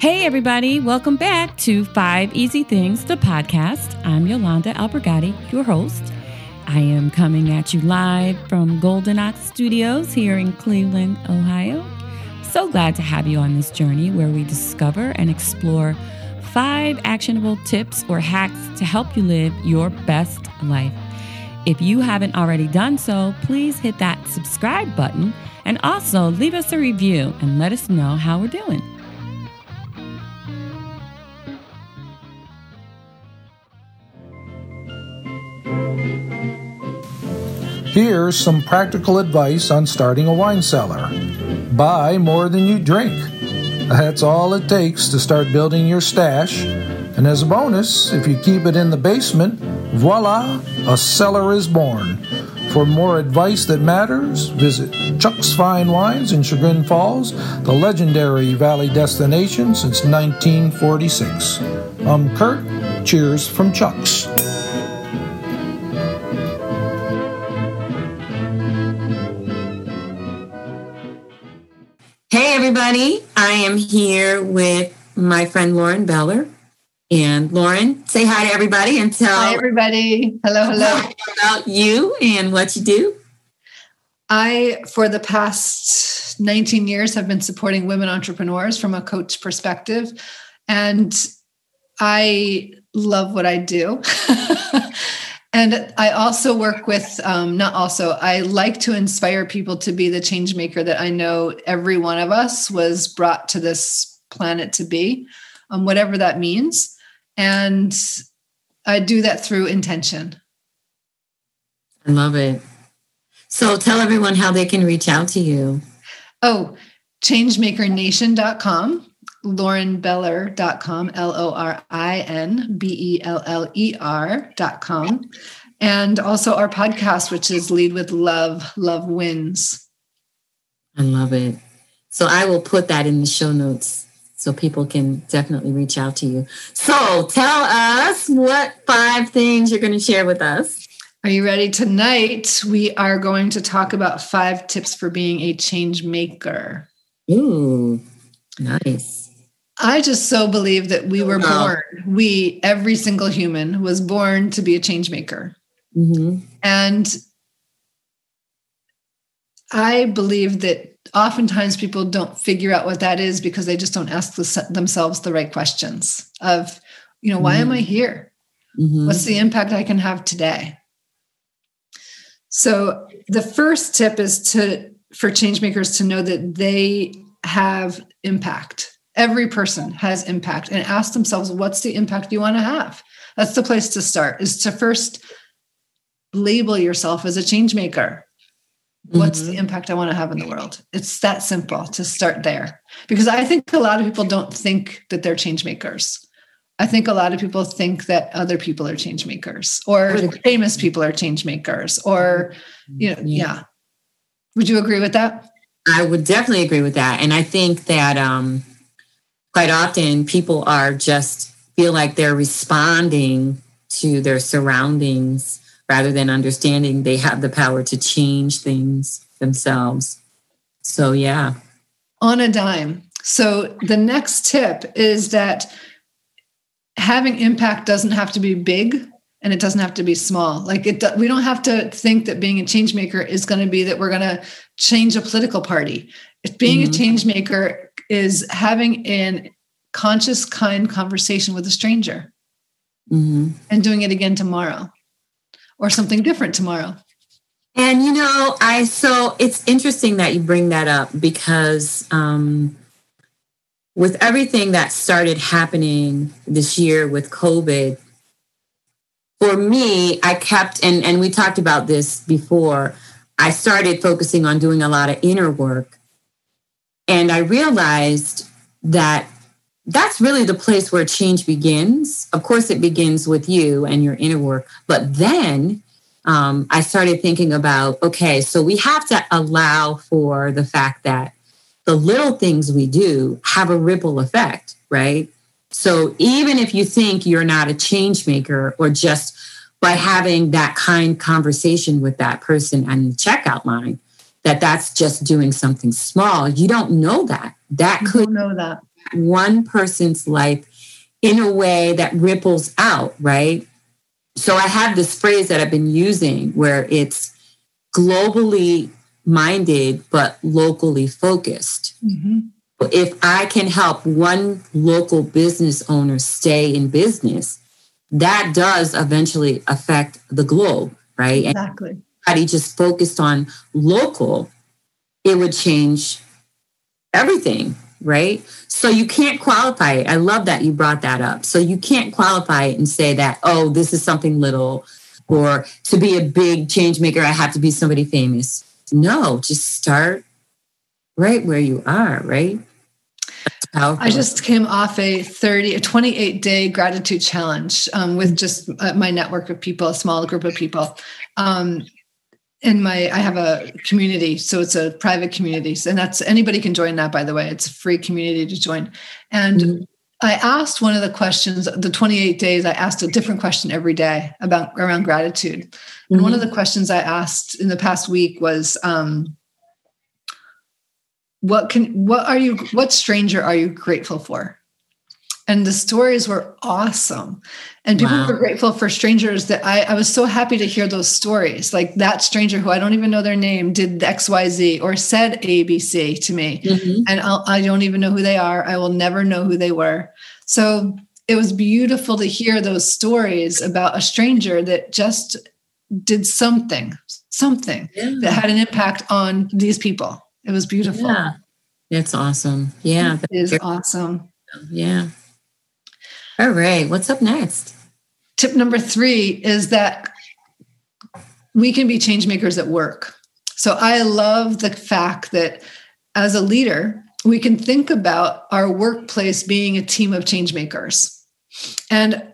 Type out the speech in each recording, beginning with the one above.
Hey, everybody. Welcome back to 5 Easy Things, the podcast. I'm Yolanda Albergati, your host. I am coming at you live from Golden Ox Studios here in Cleveland, Ohio. So glad to have you on this journey where we discover and explore 5 actionable tips or hacks to help you live your best life. If you haven't already done so, please hit that subscribe button and also leave us a review and let us know how we're doing. Here's some practical advice on starting a wine cellar. Buy more than you drink. That's all it takes to start building your stash. And as a bonus, if you keep it in the basement, voila, a cellar is born. For more advice that matters, visit Chuck's Fine Wines in Chagrin Falls, the legendary valley destination since 1946. I'm Kurt. Cheers from Chuck's. Everybody, I am here with my friend Lorin Beller. And Lorin, say hi to everybody and tell hi everybody. Hello. About you and what you do. I, for the past 19 years, have been supporting women entrepreneurs from a coach perspective. And I love what I do. And I also work with, I like to inspire people to be the change maker that I know every one of us was brought to this planet to be, whatever that means. And I do that through intention. I love it. So tell everyone how they can reach out to you. Oh, changemakernation.com. LorinBeller.com, LorinBeller.com. And also our podcast, which is Lead with Love, Love Wins. I love it. So I will put that in the show notes so people can definitely reach out to you. So tell us what 5 things you're going to share with us. Are you ready? Tonight, we are going to talk about 5 tips for being a change maker. Ooh, nice. I just so believe that we were born. We, every single human, was born to be a change maker. Mm-hmm. And I believe that oftentimes people don't figure out what that is because they just don't ask themselves the right questions of, why am I here? Mm-hmm. What's the impact I can have today? So the first tip is for change makers to know that they have impact. Every person has impact, and ask themselves, what's the impact you want to have? That's the place to start, is to first label yourself as a change maker. Mm-hmm. What's the impact I want to have in the world? It's that simple to start there, because I think a lot of people don't think that they're change makers. I think a lot of people think that other people are change makers, or famous people are change makers, or, yeah. Would you agree with that? I would definitely agree with that. And I think that, quite often, people feel like they're responding to their surroundings rather than understanding they have the power to change things themselves. So, yeah. On a dime. So the next tip is that having impact doesn't have to be big and it doesn't have to be small. We don't have to think that being a change maker is going to be that we're going to change a political party. If being a change maker is having a conscious, kind conversation with a stranger and doing it again tomorrow or something different tomorrow. And, so it's interesting that you bring that up because with everything that started happening this year with COVID, for me, I kept, and we talked about this before, I started focusing on doing a lot of inner work. And I realized that that's really the place where change begins. Of course, it begins with you and your inner work. But then I started thinking about, so we have to allow for the fact that the little things we do have a ripple effect, right? So even if you think you're not a change maker, or just by having that kind conversation with that person on the checkout line, that's just doing something small. You don't know that. That could know that. one person's life in a way that ripples out, right? So I have this phrase that I've been using where it's globally minded, but locally focused. Mm-hmm. If I can help one local business owner stay in business, that does eventually affect the globe, right? Exactly. And if everybody just focused on local, it would change everything, right? So you can't qualify it. I love that you brought that up. So you can't qualify it and say that, oh, this is something little, or to be a big change maker, I have to be somebody famous. No, just start right where you are, right? I just came off a 28-day gratitude challenge with just my network of people, a small group of people. I have a community, so it's a private community. And that's anybody can join that, by the way. It's a free community to join. And mm-hmm. I asked one of the questions, the 28 days, I asked a different question every day around gratitude. Mm-hmm. And one of the questions I asked in the past week was, what stranger are you grateful for? And the stories were awesome. And people were grateful for strangers that I was so happy to hear those stories. Like that stranger who I don't even know their name did XYZ or said ABC to me. Mm-hmm. And I don't even know who they are. I will never know who they were. So it was beautiful to hear those stories about a stranger that just did something that had an impact on these people. It was beautiful. Yeah. That's awesome. Yeah. That is awesome. Yeah. All right. What's up next? Tip number 3 is that we can be change makers at work. So I love the fact that as a leader, we can think about our workplace being a team of change makers. And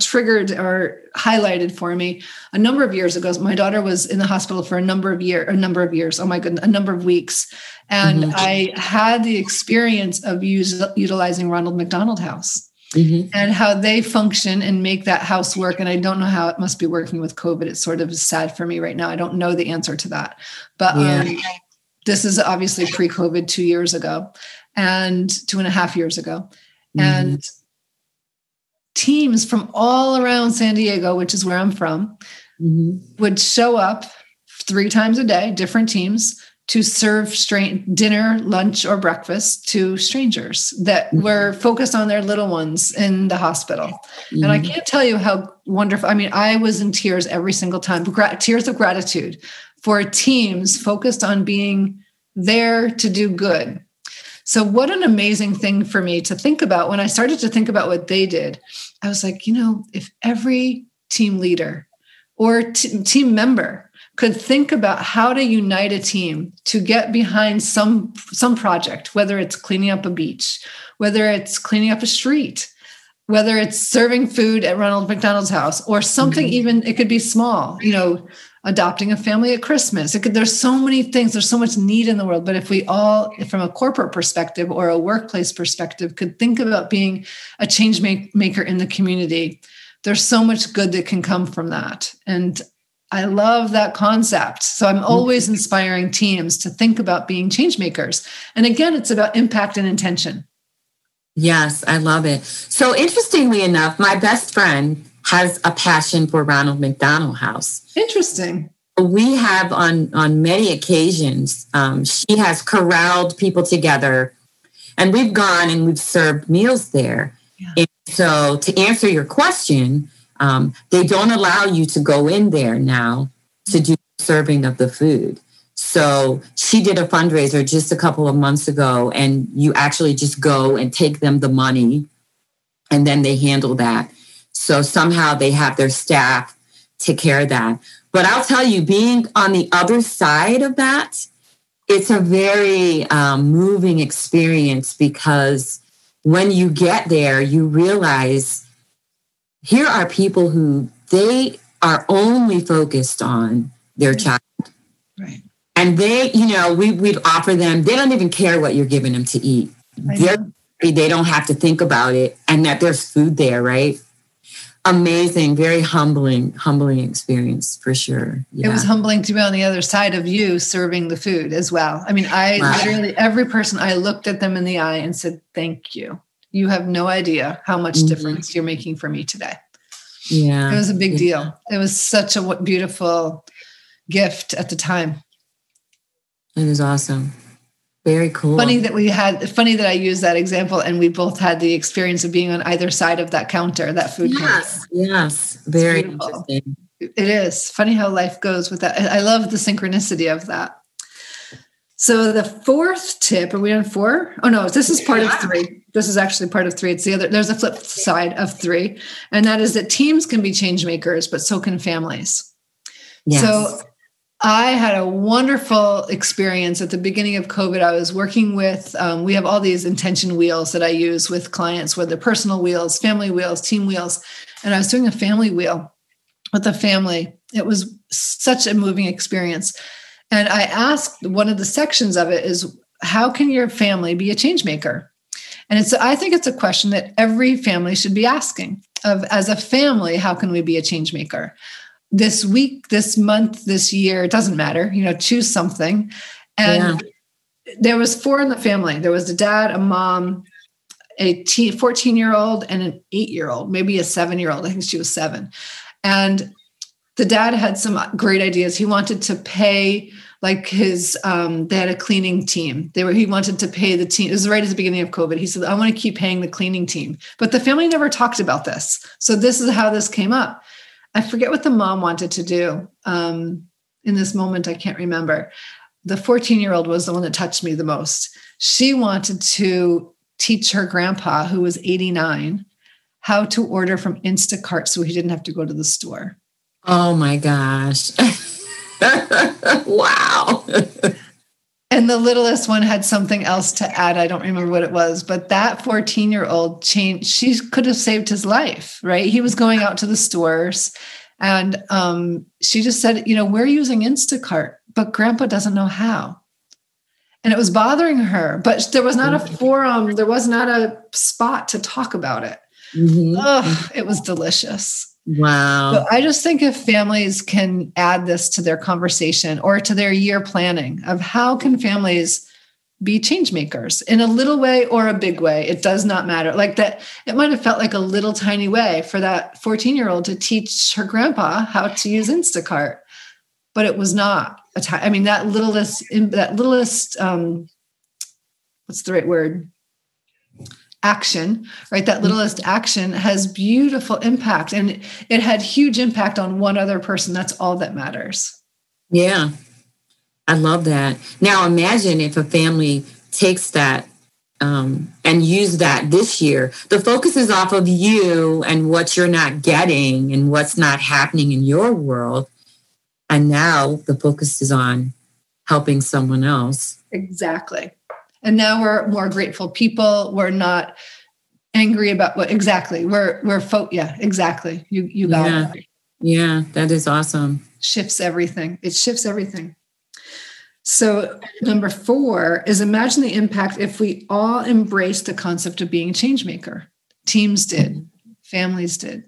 triggered or highlighted for me a number of years ago. My daughter was in the hospital for a number of weeks. And mm-hmm. I had the experience of utilizing Ronald McDonald House mm-hmm. and how they function and make that house work. And I don't know how it must be working with COVID. It's sort of sad for me right now. I don't know the answer to that, but this is obviously pre-COVID 2 years ago and 2.5 years ago. Mm-hmm. And teams from all around San Diego, which is where I'm from, mm-hmm. would show up 3 times a day, different teams, to serve dinner, lunch, or breakfast to strangers that mm-hmm. were focused on their little ones in the hospital. Mm-hmm. And I can't tell you how wonderful. I mean, I was in tears every single time, tears of gratitude for teams focused on being there to do good. So what an amazing thing for me to think about. When I started to think about what they did, I was like, if every team leader or team member could think about how to unite a team to get behind some project, whether it's cleaning up a beach, whether it's cleaning up a street, whether it's serving food at Ronald McDonald's house or something, mm-hmm. even it could be small, adopting a family at Christmas. There's so many things. There's so much need in the world. But if we all, from a corporate perspective or a workplace perspective, could think about being a change maker in the community, there's so much good that can come from that. And I love that concept. So I'm always inspiring teams to think about being change makers. And again, it's about impact and intention. Yes, I love it. So interestingly enough, my best friend has a passion for Ronald McDonald House. Interesting. We have on many occasions, she has corralled people together and we've gone and we've served meals there. Yeah. And so to answer your question, they don't allow you to go in there now to do serving of the food. So she did a fundraiser just a couple of months ago and you actually just go and take them the money and then they handle that. So somehow they have their staff take care of that. But I'll tell you, being on the other side of that, it's a very moving experience because when you get there, you realize here are people who they are only focused on their child. Right. And they, we'd offer them, they don't even care what you're giving them to eat. They don't have to think about it and that there's food there, right? amazing, very humbling experience for sure. Yeah. It was humbling to be on the other side of you serving the food as well. I mean, literally every person, I looked at them in the eye and said, thank you. You have no idea how much difference you're making for me today. Yeah. It was a big deal. It was such a beautiful gift at the time. It was awesome. Very cool. Funny that I used that example and we both had the experience of being on either side of that counter, that food counter. Yes. Very interesting. It is funny how life goes with that. I love the synchronicity of that. So the fourth tip, are we on 4? Oh no, this is part of 3. This is actually part of 3. It's the other, there's a flip side of 3. And that is that teams can be change makers, but so can families. Yes. So I had a wonderful experience at the beginning of COVID. I was working with, we have all these intention wheels that I use with clients, whether personal wheels, family wheels, team wheels. And I was doing a family wheel with a family. It was such a moving experience. And I asked, one of the sections of it is, how can your family be a change maker? And I think it's a question that every family should be asking of, as a family, how can we be a change maker? This week, this month, this year, it doesn't matter, choose something. And there was 4 in the family. There was a dad, a mom, a 14-year-old and an 8-year-old, maybe a 7-year-old. I think she was 7. And the dad had some great ideas. He wanted to pay they had a cleaning team. He wanted to pay the team. It was right at the beginning of COVID. He said, I want to keep paying the cleaning team. But the family never talked about this. So this is how this came up. I forget what the mom wanted to do. In this moment, I can't remember. The 14-year-old was the one that touched me the most. She wanted to teach her grandpa, who was 89, how to order from Instacart so he didn't have to go to the store. Oh my gosh. Wow. And the littlest one had something else to add. I don't remember what it was, but that 14-year-old changed. She could have saved his life, right? He was going out to the stores and she just said, we're using Instacart, but grandpa doesn't know how. And it was bothering her, but there was not a forum. There was not a spot to talk about it. Mm-hmm. Oh, it was delicious. Wow. So I just think if families can add this to their conversation or to their year planning of how can families be change makers in a little way or a big way, it does not matter. Like that, it might have felt like a little tiny way for that 14-year-old to teach her grandpa how to use Instacart, but it was not a time. I mean, that littlest, what's the right word? Action, right? That littlest action has beautiful impact and it had huge impact on one other person. That's all that matters. Yeah. I love that. Now imagine if a family takes that and use that this year, the focus is off of you and what you're not getting and what's not happening in your world. And now the focus is on helping someone else. Exactly. And now we're more grateful people. We're not angry about what exactly exactly. You got it. Yeah, that is awesome. Shifts everything. It shifts everything. So 4 is imagine the impact if we all embrace the concept of being a change maker. Teams did, families did.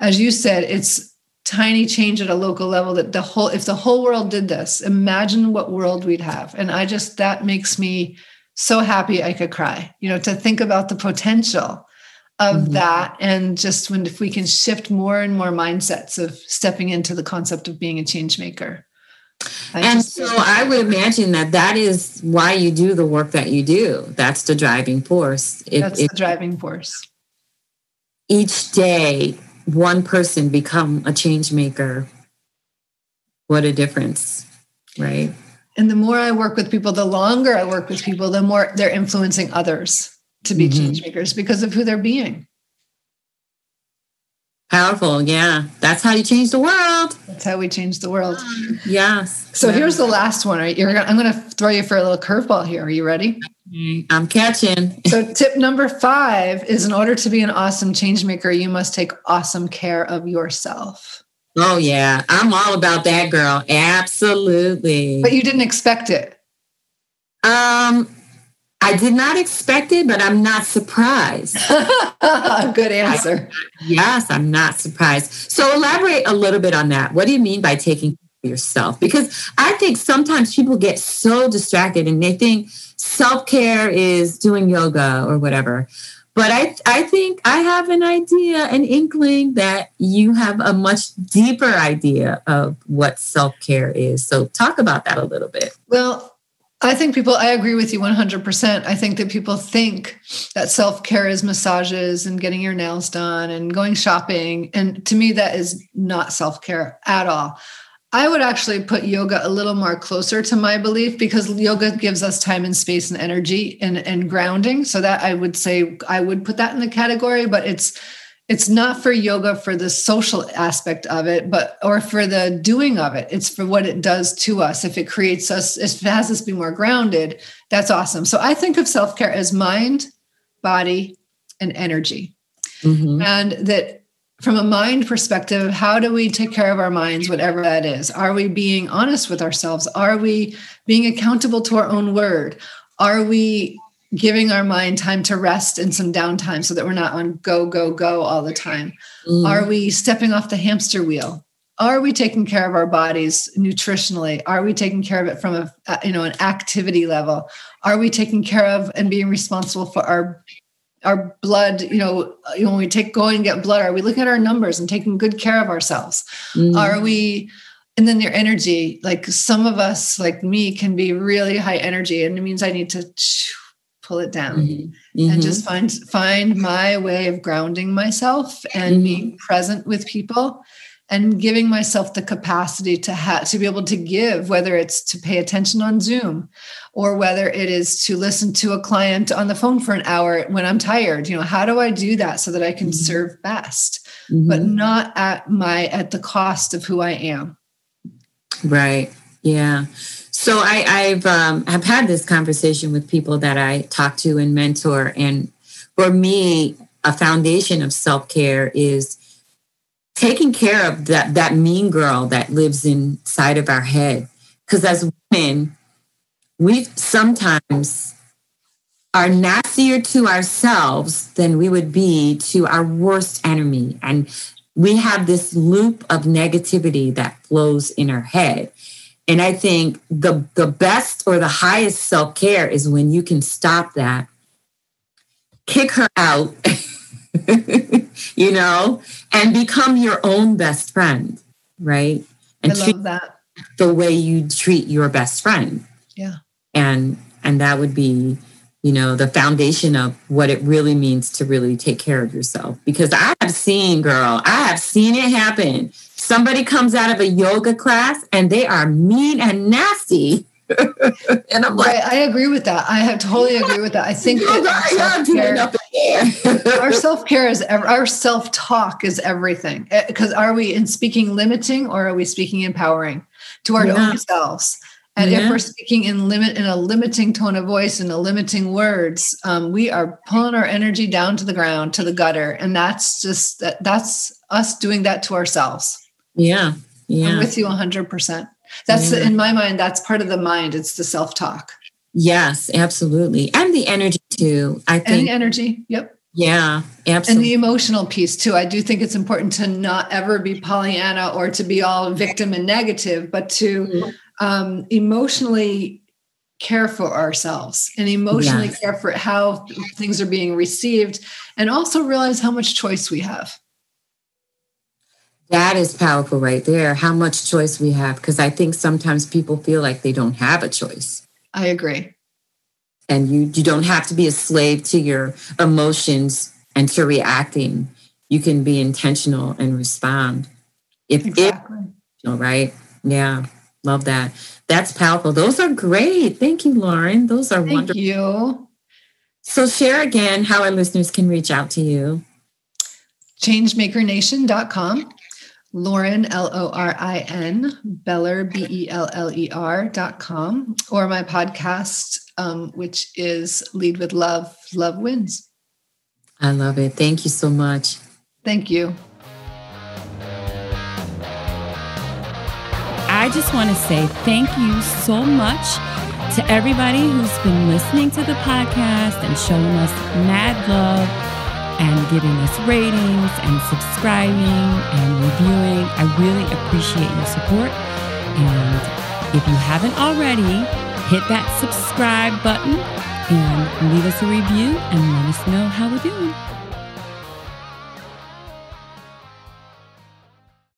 As you said, it's tiny change at a local level that if the whole world did this, imagine what world we'd have. And that makes me so happy I could cry, to think about the potential of that. And just if we can shift more and more mindsets of stepping into the concept of being a change maker. I would imagine that is why you do the work that you do. That's the driving force. That's the driving force. Each day, one person become a change maker. What a difference, right? And the more I work with people, the longer I work with people, the more they're influencing others to be change makers because of who they're being. Powerful. Yeah. That's how you change the world. That's how we change the world. Yes. So here's the last one. Right? I'm going to throw you for a little curveball here. Are you ready? I'm catching. So tip 5 is in order to be an awesome change maker, you must take awesome care of yourself. Oh, yeah. I'm all about that, girl. Absolutely. But you didn't expect it. I I did not expect it, but I'm not surprised. Good answer. Yes, I'm not surprised. So elaborate a little bit on that. What do you mean by taking care of yourself? Because I think sometimes people get so distracted and they think self-care is doing yoga or whatever. But I think I have an idea, an inkling that you have a much deeper idea of what self-care is. So talk about that a little bit. Well, I think I agree with you 100%. I think that people think that self-care is massages and getting your nails done and going shopping. And to me, that is not self-care at all. I would actually put yoga a little more closer to my belief, because yoga gives us time and space and energy and grounding. So that I would say I would put that in the category, but it's not for yoga for the social aspect of it, or for the doing of it. It's for what it does to us. If it creates us, if it has us be more grounded, that's awesome. So I think of self-care as mind, body, and energy. Mm-hmm. And that, from a mind perspective, how do we take care of our minds, whatever that is? Are we being honest with ourselves? Are we being accountable to our own word? Are we giving our mind time to rest and some downtime so that we're not on go, go, go all the time? Mm. Are we stepping off the hamster wheel? Are we taking care of our bodies nutritionally? Are we taking care of it from an activity level? Are we taking care of and being responsible for our blood? When we go and get blood, are we looking at our numbers and taking good care of ourselves? Mm. And then your energy, like some of us, like me, can be really high energy. And it means I need to pull it down mm-hmm. and just find my way of grounding myself and mm-hmm. being present with people and giving myself the capacity to be able to give, whether it's to pay attention on Zoom or whether it is to listen to a client on the phone for an hour when I'm tired. How do I do that so that I can mm-hmm. serve best, mm-hmm. but not at the cost of who I am? Right. Yeah. So I've had this conversation with people that I talk to and mentor. And for me, a foundation of self-care is taking care of that mean girl that lives inside of our head. Because as women, we sometimes are nastier to ourselves than we would be to our worst enemy. And we have this loop of negativity that flows in our head. And I think the best or the highest self-care is when you can stop that, kick her out, and become your own best friend, right? And I love treat that the way you treat your best friend. Yeah. And that would be, the foundation of what it really means to really take care of yourself. Because I have seen it happen. Somebody comes out of a yoga class and they are mean and nasty. And I'm like, right, I agree with that. I totally agree with that. I think our self-care is our self-talk is everything. Because are we in speaking limiting, or are we speaking empowering to our own selves? And if we're speaking in a limiting tone of voice and a limiting words, we are pulling our energy down to the ground, to the gutter, and that's us doing that to ourselves. Yeah, yeah. I'm with you 100%. That's in my mind. That's part of the mind. It's the self-talk. Yes, absolutely, and the energy too. I think energy. Yep. Yeah, absolutely. And the emotional piece too. I do think it's important to not ever be Pollyanna or to be all victim and negative, but to emotionally care for ourselves and emotionally care for how things are being received, and also realize how much choice we have. That is powerful right there, how much choice we have, because I think sometimes people feel like they don't have a choice. I agree. And you don't have to be a slave to your emotions and to reacting. You can be intentional and respond. Right? Yeah, love that. That's powerful. Those are great. Thank you, Lorin. Those are wonderful. Thank you. So share again how our listeners can reach out to you. changemakernation.com. Lorin, Lorin, Beller, Beller.com, or my podcast, which is Lead with Love, Love Wins. I love it. Thank you so much. Thank you. I just want to say thank you so much To everybody who's been listening to the podcast and showing us mad love and giving us ratings and subscribing and reviewing, I really appreciate your support. And if you haven't already, hit that subscribe button and leave us a review and let us know how we're doing.